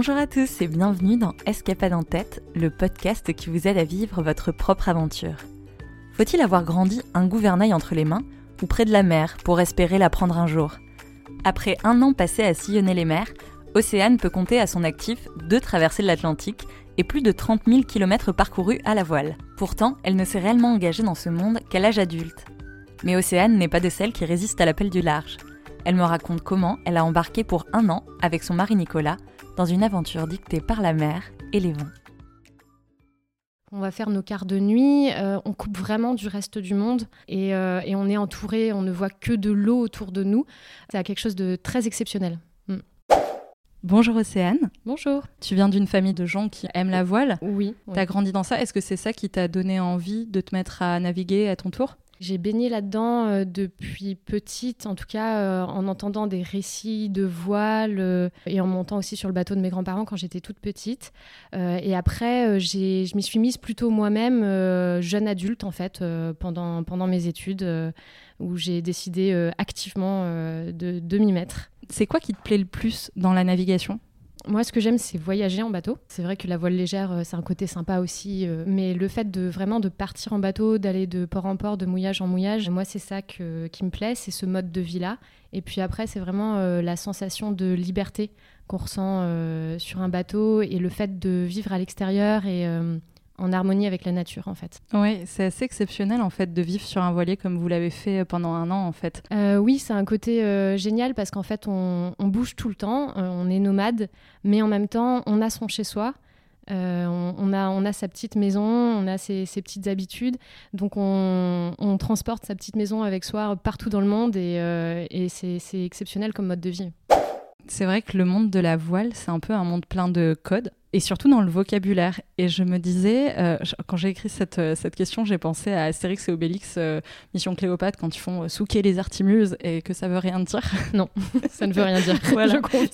Bonjour à tous et bienvenue dans Escapade en Tête, le podcast qui vous aide à vivre votre propre aventure. Faut-il avoir grandi un gouvernail entre les mains ou près de la mer pour espérer l'apprendre un jour? Après un an passé à sillonner les mers, Océane peut compter à son actif 2 traversées de l'Atlantique et plus de 30 000 km parcourus à la voile. Pourtant, elle ne s'est réellement engagée dans ce monde qu'à l'âge adulte. Mais Océane n'est pas de celles qui résistent à l'appel du large. Elle me raconte comment elle a embarqué pour un an avec son mari Nicolas dans une aventure dictée par la mer et les vents. On va faire nos quarts de nuit, on coupe vraiment du reste du monde et on est entouré, on ne voit que de l'eau autour de nous. C'est quelque chose de très exceptionnel. Bonjour Océane. Bonjour. Tu viens d'une famille de gens qui aiment la voile. Oui. T'as grandi dans ça. Est-ce que c'est ça qui t'a donné envie de te mettre à naviguer à ton tour ? J'ai baigné là-dedans depuis petite, en tout cas en entendant des récits de voile et en montant aussi sur le bateau de mes grands-parents quand j'étais toute petite. Et après, je m'y suis mise plutôt moi-même, jeune adulte en fait, pendant mes études, où j'ai décidé activement de m'y mettre. C'est quoi qui te plaît le plus dans la navigation ? Moi, ce que j'aime, c'est voyager en bateau. C'est vrai que la voile légère, c'est un côté sympa aussi. Mais le fait de partir en bateau, d'aller de port en port, de mouillage en mouillage, moi, c'est ça qui me plaît, c'est ce mode de vie-là. Et puis après, c'est vraiment la sensation de liberté qu'on ressent sur un bateau et le fait de vivre à l'extérieur et en harmonie avec la nature, en fait. Oui, c'est assez exceptionnel, en fait, de vivre sur un voilier comme vous l'avez fait pendant un an, en fait. Oui, c'est un côté génial parce qu'en fait, on bouge tout le temps, on est nomade, mais en même temps, on a son chez-soi, on a sa petite maison, on a ses petites habitudes, donc on transporte sa petite maison avec soi partout dans le monde et c'est exceptionnel comme mode de vie. C'est vrai que le monde de la voile, c'est un peu un monde plein de codes, et surtout dans le vocabulaire. Et je me disais, quand j'ai écrit cette question, j'ai pensé à Astérix et Obélix, Mission Cléopâtre, quand ils font souquer les artimuses et que ça veut rien dire. Non, ça ne veut rien dire. Voilà. Je confirme.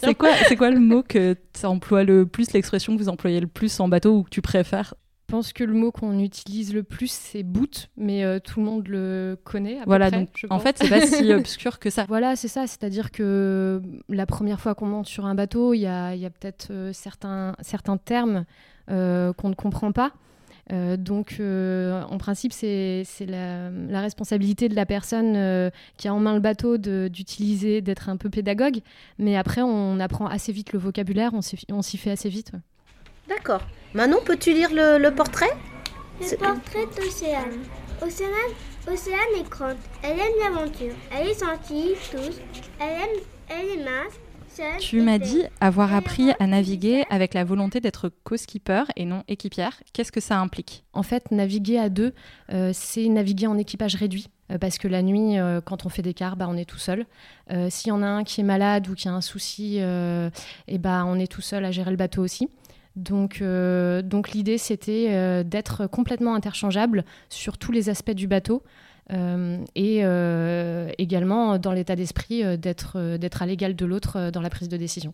C'est quoi le mot que tu emploies le plus, l'expression que vous employez le plus en bateau ou que tu préfères ? Je pense que le mot qu'on utilise le plus, c'est « boot », mais tout le monde le connaît à peu près, donc, je pense. En fait, c'est pas si obscur que ça. Voilà, c'est ça. C'est-à-dire que la première fois qu'on monte sur un bateau, il y a peut-être certains termes qu'on ne comprend pas. Donc, en principe, c'est la responsabilité de la personne qui a en main le bateau d'utiliser, d'être un peu pédagogue. Mais après, on apprend assez vite le vocabulaire, on s'y fait assez vite. Ouais. D'accord. Manon, peux-tu lire le portrait ? Le portrait d'Océane. Océane est grande. Elle aime l'aventure. Elle est gentille, douce. Elle est mince. Seule. Tu m'as dit avoir appris à naviguer avec la volonté d'être co-skipper et non équipière. Qu'est-ce que ça implique ? En fait, naviguer à deux, c'est naviguer en équipage réduit. Parce que la nuit, quand on fait des quarts, on est tout seul. S'il y en a un qui est malade ou qui a un souci, on est tout seul à gérer le bateau aussi. Donc l'idée, c'était d'être complètement interchangeable sur tous les aspects du bateau et également dans l'état d'esprit d'être à l'égal de l'autre dans la prise de décision.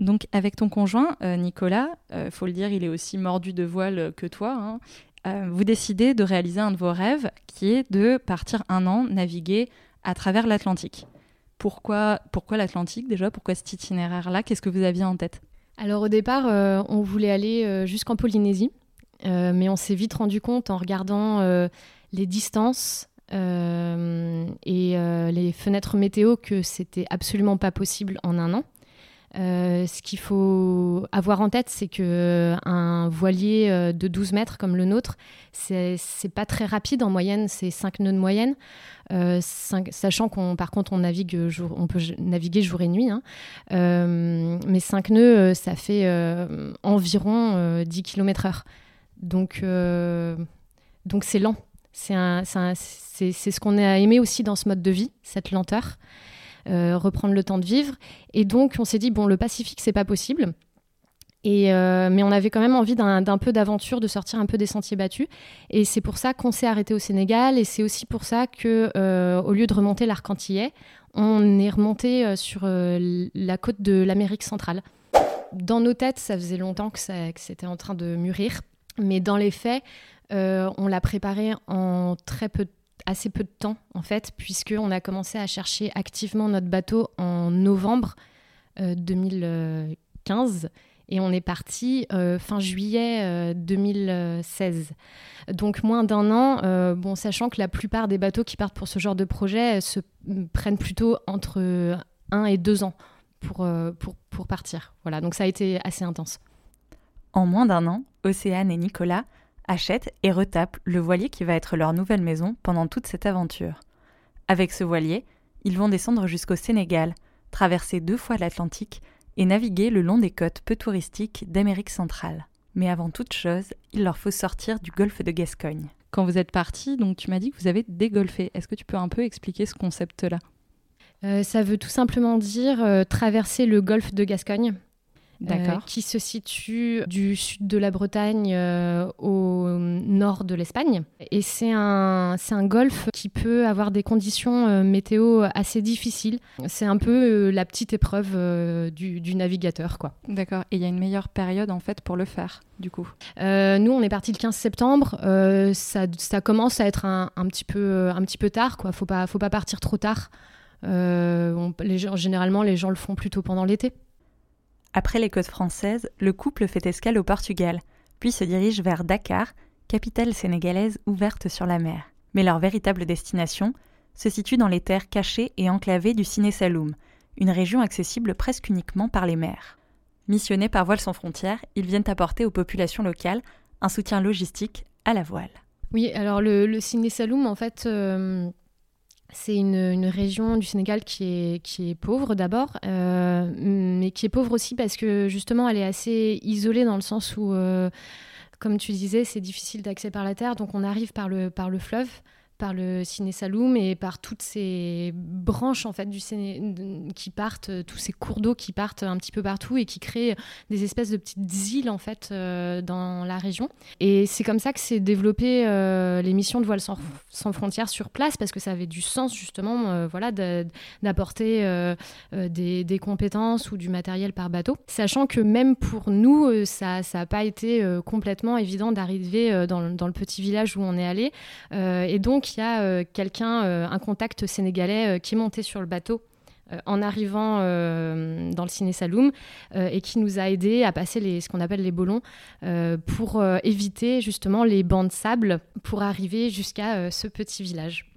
Donc avec ton conjoint, Nicolas, faut le dire, il est aussi mordu de voile que toi, hein, vous décidez de réaliser un de vos rêves qui est de partir un an naviguer à travers l'Atlantique. Pourquoi l'Atlantique déjà ? Pourquoi cet itinéraire-là ? Qu'est-ce que vous aviez en tête ? Alors au départ, on voulait aller jusqu'en Polynésie, mais on s'est vite rendu compte en regardant les distances et les fenêtres météo que c'était absolument pas possible en un an. Ce qu'il faut avoir en tête, c'est qu'un voilier de 12 mètres comme le nôtre, c'est pas très rapide en moyenne, c'est 5 nœuds de moyenne, sachant qu'on navigue on peut naviguer jour et nuit, hein, mais 5 nœuds, ça fait environ 10 km/h. Donc c'est lent, c'est ce qu'on a aimé aussi dans ce mode de vie, cette lenteur. Reprendre le temps de vivre, et donc on s'est dit bon, le Pacifique c'est pas possible, mais on avait quand même envie d'un peu d'aventure, de sortir un peu des sentiers battus, et c'est pour ça qu'on s'est arrêté au Sénégal, et c'est aussi pour ça que au lieu de remonter l'arc antillais, on est remonté sur la côte de l'Amérique centrale. Dans nos têtes, ça faisait longtemps que c'était en train de mûrir, mais dans les faits, on l'a préparé en assez peu de temps en fait, puisqu'on a commencé à chercher activement notre bateau en novembre 2015 Et on est parti fin juillet 2016. Donc moins d'un an, bon, sachant que la plupart des bateaux qui partent pour ce genre de projet se prennent plutôt entre 1 et 2 ans pour partir. Voilà, donc ça a été assez intense. En moins d'un an, Océane et Nicolas achètent et retapent le voilier qui va être leur nouvelle maison pendant toute cette aventure. Avec ce voilier, ils vont descendre jusqu'au Sénégal, traverser 2 fois l'Atlantique et naviguer le long des côtes peu touristiques d'Amérique centrale. Mais avant toute chose, il leur faut sortir du golfe de Gascogne. Quand vous êtes partis, donc tu m'as dit que vous avez dégolfé. Est-ce que tu peux un peu expliquer ce concept-là ? Ça veut tout simplement dire traverser le golfe de Gascogne. D'accord. Qui se situe du sud de la Bretagne au nord de l'Espagne. Et c'est un golfe qui peut avoir des conditions météo assez difficiles. C'est un peu la petite épreuve du navigateur, quoi. D'accord. Et il y a une meilleure période, en fait, pour le faire, du coup. Nous, on est partis le 15 septembre. Ça commence à être un petit peu tard, quoi. Faut pas partir trop tard. Généralement, les gens le font plutôt pendant l'été. Après les côtes françaises, le couple fait escale au Portugal, puis se dirige vers Dakar, capitale sénégalaise ouverte sur la mer. Mais leur véritable destination se situe dans les terres cachées et enclavées du Sine Saloum, une région accessible presque uniquement par les mers. Missionnés par Voile sans frontières, ils viennent apporter aux populations locales un soutien logistique à la voile. Oui, alors le Sine Saloum, en fait... C'est une région du Sénégal qui est pauvre d'abord, mais qui est pauvre aussi parce que justement elle est assez isolée dans le sens où, comme tu disais, c'est difficile d'accès par la terre, donc on arrive par le fleuve, par le Sine Saloum et par toutes ces branches en fait, qui partent, tous ces cours d'eau qui partent un petit peu partout et qui créent des espèces de petites îles en fait, dans la région. Et c'est comme ça que s'est développée les missions de Voile sans frontières sur place, parce que ça avait du sens justement d'apporter des compétences ou du matériel par bateau. Sachant que même pour nous, ça n'a pas été complètement évident d'arriver dans le petit village où on est allé. Et donc, il y a un contact sénégalais qui est monté sur le bateau en arrivant dans le Sine Saloum et qui nous a aidés à passer ce qu'on appelle les bolons pour éviter justement les bancs de sable pour arriver jusqu'à ce petit village.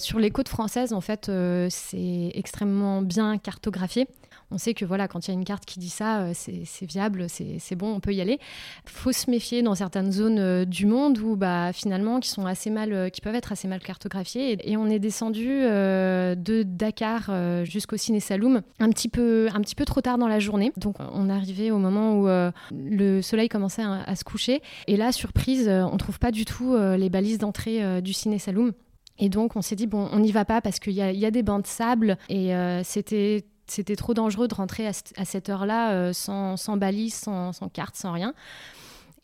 Sur les côtes françaises, en fait, c'est extrêmement bien cartographié. On sait que voilà, quand il y a une carte qui dit ça, c'est viable, c'est bon, on peut y aller. Il faut se méfier dans certaines zones du monde où finalement, qui peuvent être assez mal cartographiées. Et on est descendu de Dakar jusqu'au Sine Saloum un petit peu trop tard dans la journée. Donc on arrivait au moment où le soleil commençait à se coucher. Et là, surprise, on ne trouve pas du tout les balises d'entrée du Sine Saloum. Et donc on s'est dit, bon, on n'y va pas parce qu'il y a des bancs de sable et c'était trop dangereux de rentrer à cette heure-là sans balise, sans carte, sans rien.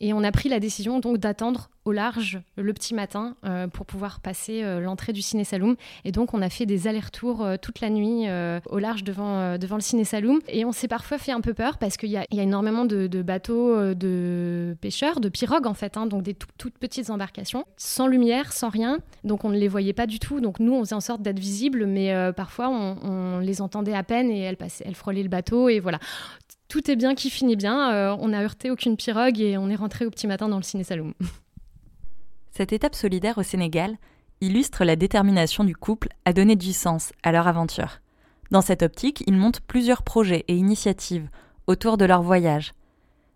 Et on a pris la décision donc d'attendre au large le petit matin pour pouvoir passer l'entrée du Sine Saloum. Et donc on a fait des allers-retours toute la nuit au large devant le Sine Saloum. Et on s'est parfois fait un peu peur parce qu'il y a énormément de bateaux de pêcheurs, de pirogues en fait, hein, donc des toutes petites embarcations, sans lumière, sans rien. Donc on ne les voyait pas du tout. Donc nous on faisait en sorte d'être visibles, mais parfois on les entendait à peine et elles frôlaient le bateau et voilà. Tout est bien qui finit bien, on n'a heurté aucune pirogue et on est rentré au petit matin dans le Sine Saloum. Cette étape solidaire au Sénégal illustre la détermination du couple à donner du sens à leur aventure. Dans cette optique, ils montent plusieurs projets et initiatives autour de leur voyage.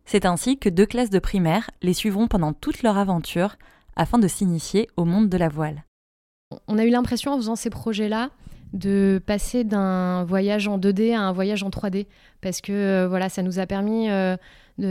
C'est ainsi que 2 classes de primaire les suivront pendant toute leur aventure afin de s'initier au monde de la voile. On a eu l'impression en faisant ces projets-là de passer d'un voyage en 2D à un voyage en 3D parce que voilà, ça nous a permis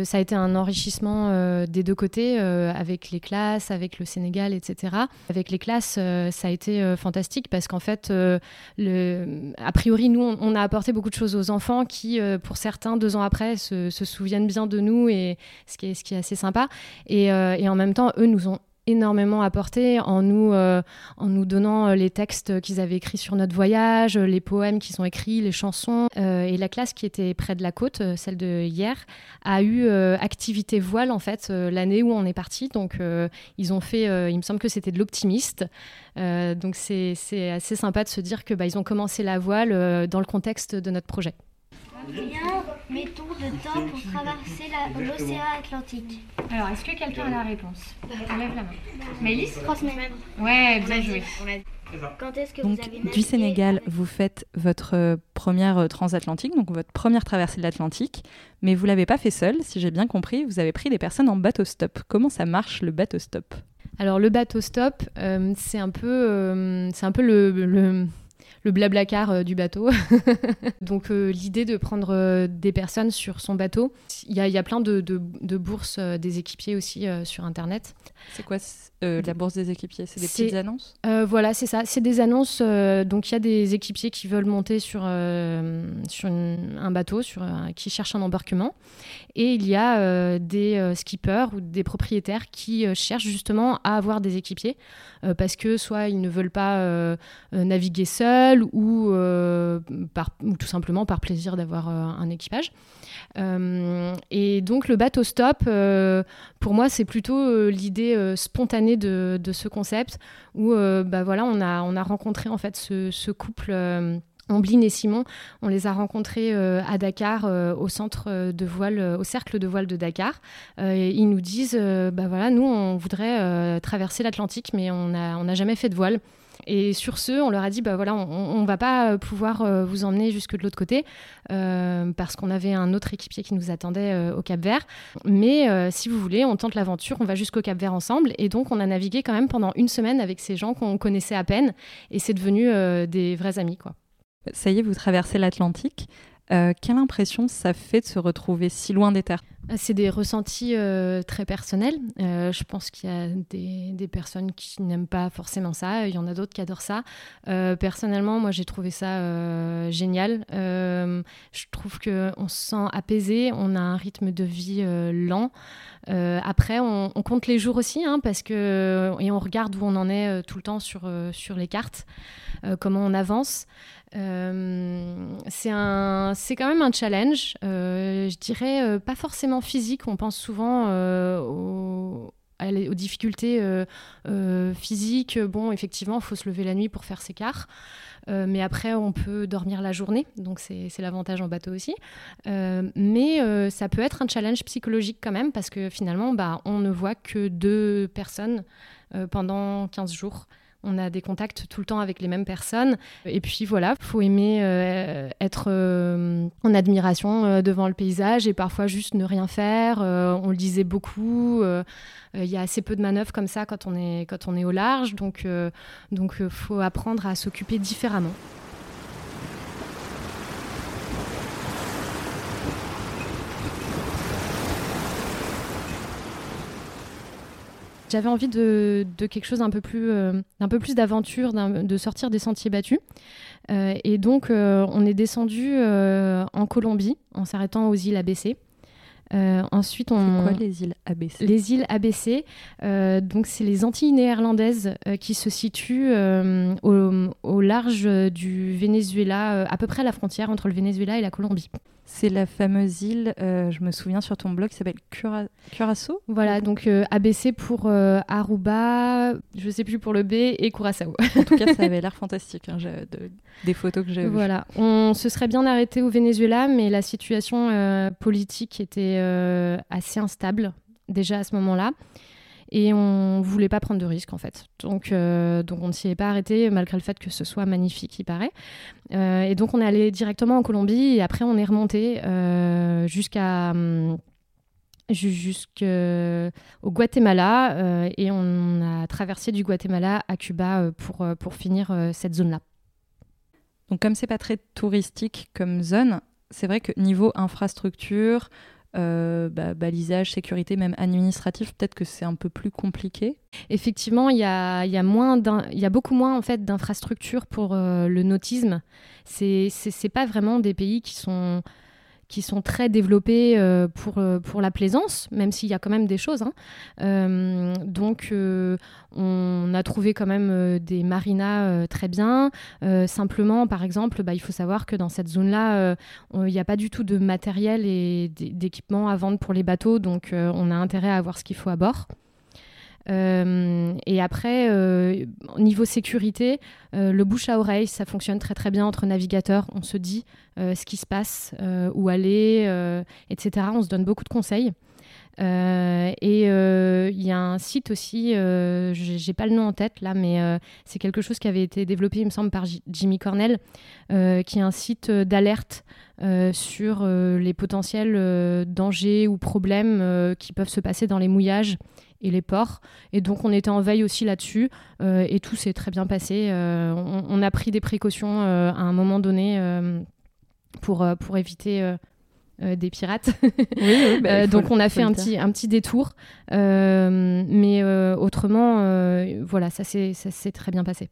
ça a été un enrichissement des 2 côtés avec les classes, avec le Sénégal, etc. Avec les classes, ça a été fantastique parce qu'en fait, a priori, nous, on a apporté beaucoup de choses aux enfants qui, pour certains, 2 ans après, se souviennent bien de nous, et ce qui est assez sympa. Et en même temps, eux nous ont énormément apporté en nous donnant les textes qu'ils avaient écrits sur notre voyage, les poèmes qu'ils ont écrits, les chansons. Et la classe qui était près de la côte, celle de hier, a eu activité voile en fait l'année où on est parti. Donc ils ont fait, il me semble que c'était de l'optimiste. Donc c'est assez sympa de se dire que ils ont commencé la voile dans le contexte de notre projet. combien mettons de temps pour traverser l'océan Atlantique? Alors, est-ce que quelqu'un a la réponse? On lève la main. Mélisse? 3 semaines. Ouais, bien joué. Quand est-ce que donc, vous avez navigué du Sénégal, vous faites votre première transatlantique, donc votre première traversée de l'Atlantique, mais vous ne l'avez pas fait seul, si j'ai bien compris, vous avez pris des personnes en bateau-stop. Comment ça marche, le bateau-stop? Alors, le bateau-stop, c'est un peu le blablacar du bateau. Donc, l'idée de prendre des personnes sur son bateau. Il y a plein de bourses des équipiers aussi sur Internet. C'est quoi la bourse des équipiers? C'est des petites annonces? Voilà, c'est ça. C'est des annonces. Donc, il y a des équipiers qui veulent monter sur un bateau, qui cherchent un embarquement. Et il y a des skippers ou des propriétaires qui cherchent justement à avoir des équipiers parce que soit ils ne veulent pas naviguer seuls, ou tout simplement par plaisir d'avoir un équipage. Et donc le bateau stop, pour moi, c'est plutôt l'idée spontanée de ce concept où on a rencontré en fait ce couple Amblin et Simon. On les a rencontrés à Dakar, au centre de voile, au cercle de voile de Dakar. Et ils nous disent, nous on voudrait traverser l'Atlantique, mais on n'a jamais fait de voile. Et sur ce, on leur a dit, on va pas pouvoir vous emmener jusque de l'autre côté parce qu'on avait un autre équipier qui nous attendait au Cap-Vert. Mais si vous voulez, on tente l'aventure, on va jusqu'au Cap-Vert ensemble. Et donc, on a navigué quand même pendant 1 semaine avec ces gens qu'on connaissait à peine. Et c'est devenu des vrais amis, quoi. Ça y est, vous traversez l'Atlantique. Quelle impression ça fait de se retrouver si loin des terres? C'est des ressentis très personnels. Je pense qu'il y a des personnes qui n'aiment pas forcément ça. Il y en a d'autres qui adorent ça. Personnellement, moi, j'ai trouvé ça génial. Je trouve qu'on se sent apaisé. On a un rythme de vie lent. Après, on compte les jours aussi, hein, et on regarde où on en est tout le temps sur les cartes, comment on avance. C'est quand même un challenge, je dirais pas forcément physique. On pense souvent aux difficultés physiques. Bon, effectivement, il faut se lever la nuit pour faire ses quarts, mais après on peut dormir la journée, donc c'est l'avantage en bateau aussi. Mais ça peut être un challenge psychologique quand même, parce que finalement on ne voit que 2 personnes pendant 15 jours. On a des contacts tout le temps avec les mêmes personnes. Et puis voilà, il faut aimer être en admiration devant le paysage et parfois juste ne rien faire. On le disait beaucoup. Il y a assez peu de manœuvres comme ça quand on est au large. Donc, faut apprendre à s'occuper différemment. J'avais envie de quelque chose d'un peu plus d'aventure, de sortir des sentiers battus. Et donc, on est descendu en Colombie, en s'arrêtant aux îles ABC. Ensuite, on... C'est quoi les îles ABC? Les îles ABC, donc c'est les Antilles néerlandaises qui se situent au large du Venezuela, à peu près à la frontière entre le Venezuela et la Colombie. C'est la fameuse île, je me souviens sur ton blog, qui s'appelle Curaçao. Voilà, donc ABC pour Aruba, je ne sais plus pour le B, et Curaçao. En tout cas, ça avait l'air fantastique, hein, des photos que j'ai vues. Voilà, on se serait bien arrêté au Venezuela, mais la situation politique était assez instable déjà à ce moment-là. Et on ne voulait pas prendre de risques, en fait. Donc on ne s'y est pas arrêté, malgré le fait que ce soit magnifique, il paraît. Et donc, on est allé directement en Colombie. Et après, on est remonté jusqu'au Guatemala. Et on a traversé du Guatemala à Cuba pour finir cette zone-là. Donc, comme ce n'est pas très touristique comme zone, c'est vrai que niveau infrastructure... balisage, sécurité, même administratif, peut-être que c'est un peu plus compliqué. Effectivement, il y a beaucoup moins en fait d'infrastructures pour le nautisme. C'est pas vraiment des pays qui sont très développés pour la plaisance, même s'il y a quand même des choses, hein. Donc on a trouvé quand même des marinas très bien. Simplement, par exemple, il faut savoir que dans cette zone-là, il n'y a pas du tout de matériel et d'équipement à vendre pour les bateaux. Donc, on a intérêt à avoir ce qu'il faut à bord. Et après, niveau sécurité, le bouche à oreille, ça fonctionne très très bien entre navigateurs. On se dit ce qui se passe, où aller, etc. On se donne beaucoup de conseils. Et il y a un site aussi, j'ai pas le nom en tête là, mais c'est quelque chose qui avait été développé, il me semble, par Jimmy Cornell, qui est un site d'alerte sur les potentiels dangers ou problèmes qui peuvent se passer dans les mouillages et les ports. Et donc, on était en veille aussi là-dessus. Et tout s'est très bien passé. On a pris des précautions à un moment donné pour éviter des pirates. Oui, bah, donc, on a fait un petit détour. Mais autrement, voilà, ça s'est très bien passé.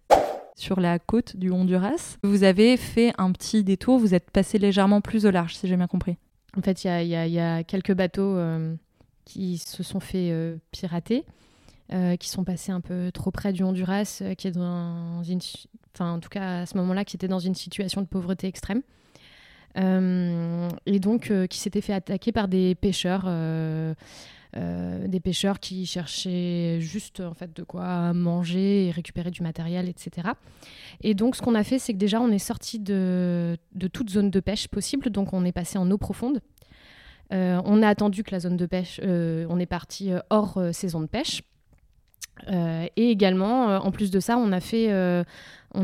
Sur la côte du Honduras, vous avez fait un petit détour. Vous êtes passé légèrement plus au large, si j'ai bien compris. En fait, il y a quelques bateaux... qui se sont fait pirater, qui sont passés un peu trop près du Honduras, qui est dans une... Enfin, en tout cas, à ce moment-là, qui était dans une situation de pauvreté extrême. Et donc, qui s'était fait attaquer par des pêcheurs qui cherchaient juste en fait, de quoi manger et récupérer du matériel, etc. Et donc, ce qu'on a fait, c'est que déjà, on est sorti de toute zone de pêche possible. Donc, on est passé en eau profonde. On a attendu que la zone de pêche, on est parti hors saison de pêche. Et également, en plus de ça, on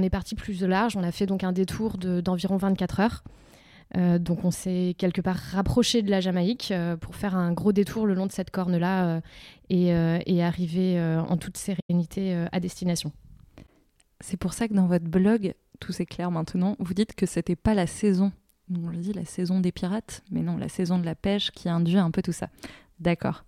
est parti plus large. On a fait donc un détour d'environ 24 heures. Donc on s'est quelque part rapproché de la Jamaïque pour faire un gros détour le long de cette corne-là et arriver en toute sérénité à destination. C'est pour ça que dans votre blog, tout c'est clair maintenant, vous dites que c'était pas la saison. On le dit, la saison des pirates, mais non, la saison de la pêche qui induit un peu tout ça. D'accord.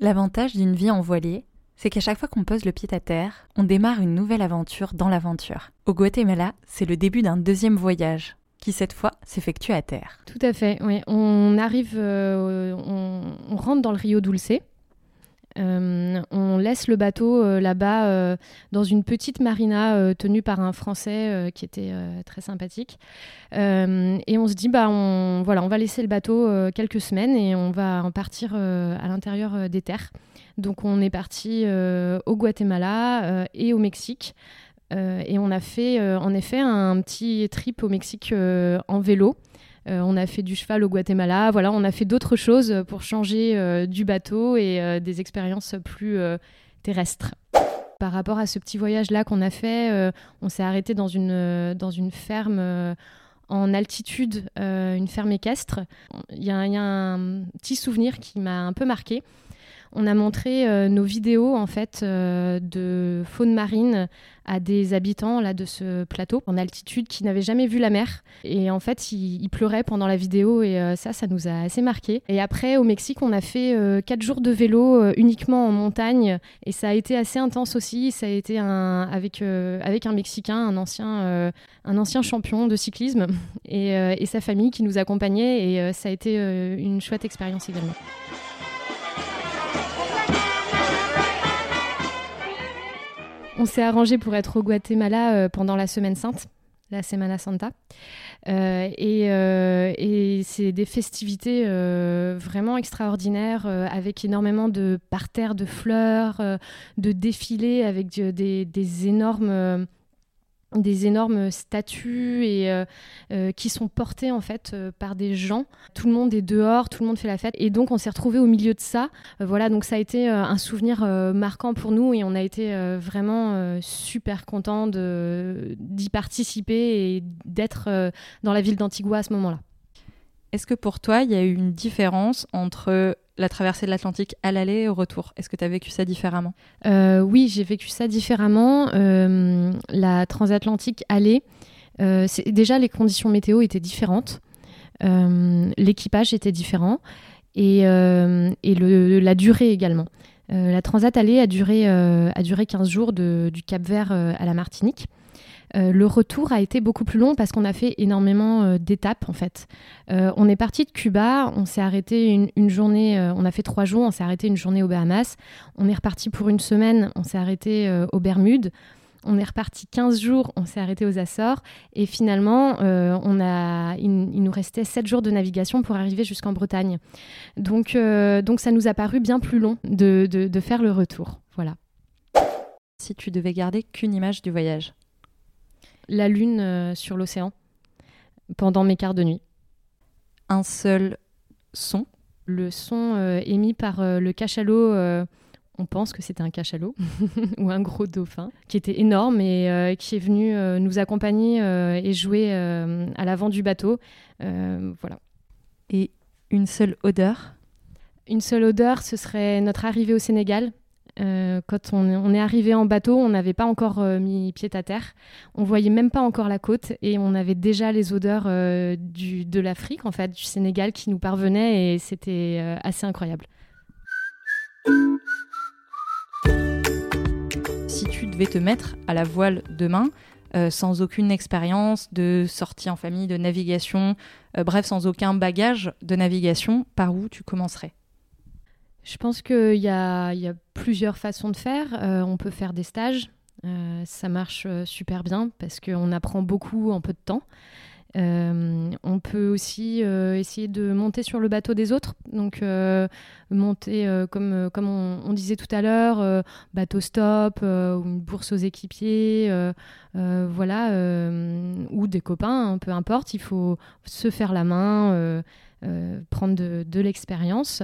L'avantage d'une vie en voilier, c'est qu'à chaque fois qu'on pose le pied à terre, on démarre une nouvelle aventure dans l'aventure. Au Guatemala, c'est le début d'un deuxième voyage, qui cette fois s'effectue à terre. Tout à fait, oui. On arrive, on rentre dans le Rio Dulce. On laisse le bateau là-bas dans une petite marina tenue par un Français qui était très sympathique. Et on se dit, on va laisser le bateau quelques semaines et on va en partir à l'intérieur des terres. Donc on est parti au Guatemala et au Mexique. Et on a fait en effet un petit trip au Mexique en vélo. On a fait du cheval au Guatemala, voilà, on a fait d'autres choses pour changer du bateau et des expériences plus terrestres. Par rapport à ce petit voyage-là qu'on a fait, on s'est arrêté dans une ferme en altitude, une ferme équestre. Il y a un petit souvenir qui m'a un peu marquée. On a montré nos vidéos en fait, de faune marine à des habitants là, de ce plateau en altitude qui n'avaient jamais vu la mer. Et en fait, ils pleuraient pendant la vidéo et ça nous a assez marqué. Et après, au Mexique, on a fait 4 jours de vélo uniquement en montagne. Et ça a été assez intense aussi. Ça a été avec un Mexicain, un ancien champion de cyclisme et sa famille qui nous accompagnait. Et ça a été une chouette expérience également. On s'est arrangé pour être au Guatemala pendant la Semaine Sainte, la Semana Santa. Et c'est des festivités vraiment extraordinaires avec énormément de parterres de fleurs, de défilés avec des énormes statues et qui sont portées en fait par des gens. Tout le monde est dehors, tout le monde fait la fête et donc on s'est retrouvés au milieu de ça. Voilà, donc ça a été un souvenir marquant pour nous et on a été vraiment super contents d'y participer et d'être dans la ville d'Antigua à ce moment-là. Est-ce que pour toi, il y a eu une différence entre la traversée de l'Atlantique à l'aller et au retour? Est-ce que tu as vécu ça différemment? Oui, j'ai vécu ça différemment. La transatlantique aller, déjà les conditions météo étaient différentes, l'équipage était différent et la durée également. La transat aller a duré 15 jours du Cap-Vert à la Martinique. Le retour a été beaucoup plus long parce qu'on a fait énormément d'étapes en fait. On est parti de Cuba, on s'est arrêté une journée, on a fait 3 jours, on s'est arrêté une journée aux Bahamas, on est reparti pour une semaine, on s'est arrêté aux Bermudes, on est reparti 15 jours, on s'est arrêté aux Açores et finalement il nous restait 7 jours de navigation pour arriver jusqu'en Bretagne. Donc ça nous a paru bien plus long de faire le retour. Voilà. Si tu devais garder qu'une image du voyage. La lune sur l'océan pendant mes quarts de nuit. Un seul son. Le son émis par le cachalot. On pense que c'était un cachalot ou un gros dauphin qui était énorme et qui est venu nous accompagner et jouer à l'avant du bateau. Voilà. Et une seule odeur ? Une seule odeur, ce serait notre arrivée au Sénégal. Quand on est arrivé en bateau, on n'avait pas encore mis pied à terre. On ne voyait même pas encore la côte et on avait déjà les odeurs de l'Afrique, en fait, du Sénégal qui nous parvenaient et c'était assez incroyable. Si tu devais te mettre à la voile demain, sans aucune expérience de sortie en famille, de navigation, bref, sans aucun bagage de navigation, par où tu commencerais ? Je pense qu'il y a plusieurs façons de faire. On peut faire des stages, ça marche super bien parce qu'on apprend beaucoup en peu de temps. On peut aussi essayer de monter sur le bateau des autres, donc monter comme on disait tout à l'heure, bateau stop, ou une bourse aux équipiers, voilà, ou des copains, hein, peu importe, il faut se faire la main, prendre de l'expérience,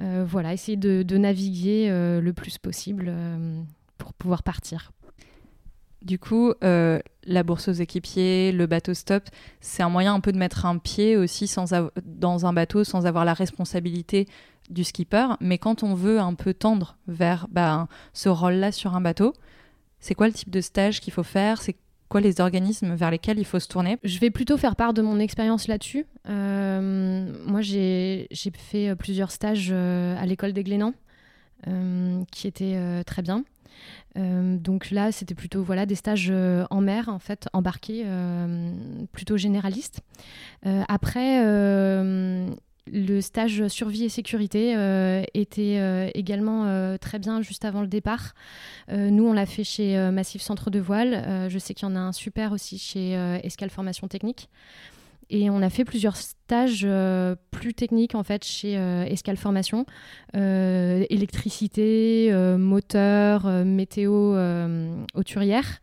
voilà, essayer de naviguer le plus possible pour pouvoir partir. Du coup, la bourse aux équipiers, le bateau stop, c'est un moyen un peu de mettre un pied aussi dans un bateau sans avoir la responsabilité du skipper. Mais quand on veut un peu tendre vers ce rôle-là sur un bateau, c'est quoi le type de stage qu'il faut faire ? C'est quoi les organismes vers lesquels il faut se tourner ? Je vais plutôt faire part de mon expérience là-dessus. Moi, j'ai fait plusieurs stages à l'école des Glénans, qui étaient très bien. Donc là c'était plutôt des stages en mer en fait, embarqués, plutôt généralistes. Après le stage survie et sécurité était également très bien juste avant le départ. Nous on l'a fait chez Massif Centre de Voile, je sais qu'il y en a un super aussi chez Escale Formation Technique. Et on a fait plusieurs stages plus techniques en fait chez Escale Formation, électricité, moteur, météo, hauturière,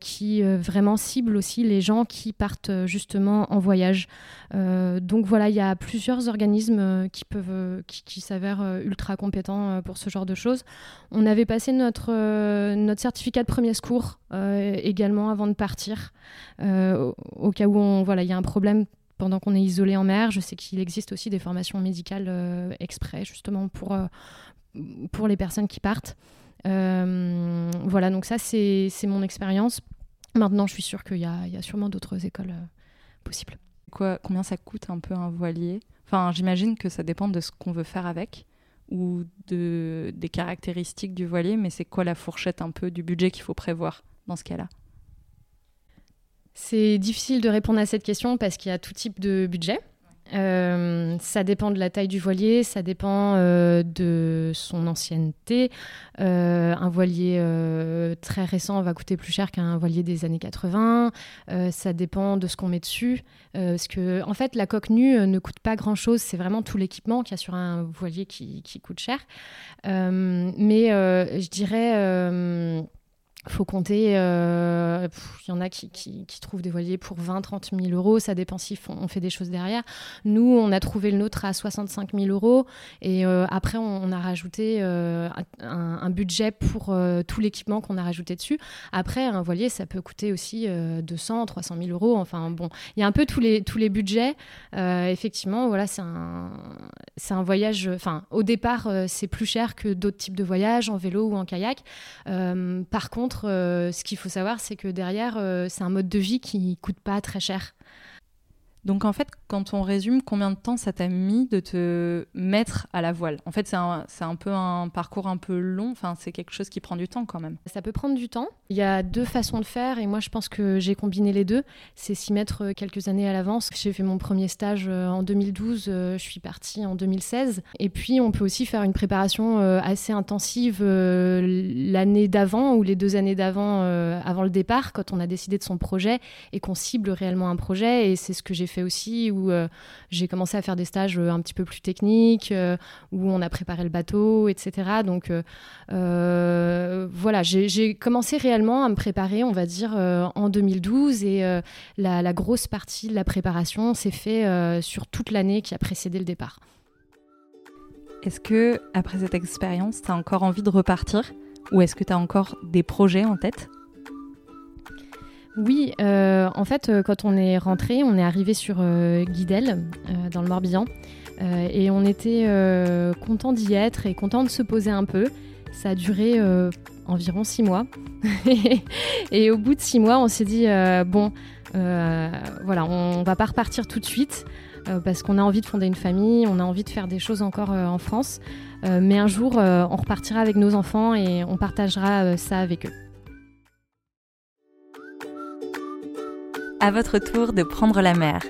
qui vraiment ciblent aussi les gens qui partent justement en voyage. Donc voilà, il y a plusieurs organismes qui s'avèrent ultra compétents pour ce genre de choses. On avait passé notre certificat de premier secours également avant de partir, au cas où il y a un problème pendant qu'on est isolé en mer. Je sais qu'il existe aussi des formations médicales exprès justement pour les personnes qui partent. Voilà, donc ça c'est mon expérience. Maintenant je suis sûre qu'il y a sûrement d'autres écoles possibles. Combien ça coûte un peu un voilier ? Enfin, j'imagine que ça dépend de ce qu'on veut faire avec ou des caractéristiques du voilier, mais c'est quoi la fourchette un peu du budget qu'il faut prévoir dans ce cas-là ? C'est difficile de répondre à cette question parce qu'il y a tout type de budget. Ça dépend de la taille du voilier, ça dépend de son ancienneté. Un voilier très récent va coûter plus cher qu'un voilier des années 80. Ça dépend de ce qu'on met dessus. Parce que, en fait, la coque nue ne coûte pas grand-chose. C'est vraiment tout l'équipement qu'il y a sur un voilier qui coûte cher. Mais je dirais... faut compter, y en a qui trouvent des voiliers pour 20 000 à 30 000 €, ça dépend si on fait des choses derrière. Nous, on a trouvé le nôtre à 65 000 € et après, on a rajouté un budget pour tout l'équipement qu'on a rajouté dessus. Après, un voilier, ça peut coûter aussi 200 000 à 300 000 €. Enfin bon, il y a un peu tous les budgets. Effectivement, voilà, c'est un voyage... Enfin, au départ, c'est plus cher que d'autres types de voyages, en vélo ou en kayak. Par contre, ce qu'il faut savoir, c'est que derrière, c'est un mode de vie qui coûte pas très cher. Donc en fait, quand on résume, combien de temps ça t'a mis de te mettre à la voile ? En fait, c'est un peu un parcours un peu long, enfin, c'est quelque chose qui prend du temps quand même. Ça peut prendre du temps. Il y a deux façons de faire et moi je pense que j'ai combiné les deux. C'est s'y mettre quelques années à l'avance. J'ai fait mon premier stage en 2012, je suis partie en 2016. Et puis on peut aussi faire une préparation assez intensive l'année d'avant ou les 2 années d'avant, avant le départ, quand on a décidé de son projet et qu'on cible réellement un projet. Et c'est ce que j'ai fait aussi, où j'ai commencé à faire des stages un petit peu plus techniques, où on a préparé le bateau, etc. Donc voilà, j'ai commencé réellement à me préparer, on va dire, en 2012, et la grosse partie de la préparation s'est faite sur toute l'année qui a précédé le départ. Est-ce que, après cette expérience, tu as encore envie de repartir, ou est-ce que tu as encore des projets en tête ? Oui, en fait, quand on est rentré, on est arrivé sur Guidel, dans le Morbihan, et on était content d'y être et content de se poser un peu. Ça a duré environ 6 mois, et au bout de 6 mois, on s'est dit bon, voilà, on va pas repartir tout de suite. Parce qu'on a envie de fonder une famille, on a envie de faire des choses encore en France. Mais un jour, on repartira avec nos enfants et on partagera ça avec eux. À votre tour de prendre la mer.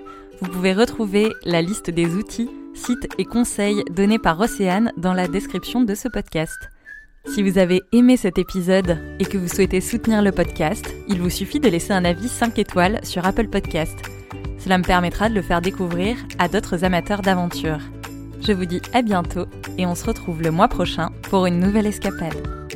Vous pouvez retrouver la liste des outils, sites et conseils donnés par Océane dans la description de ce podcast. Si vous avez aimé cet épisode et que vous souhaitez soutenir le podcast, il vous suffit de laisser un avis 5 étoiles sur Apple Podcasts. Cela me permettra de le faire découvrir à d'autres amateurs d'aventure. Je vous dis à bientôt et on se retrouve le mois prochain pour une nouvelle escapade.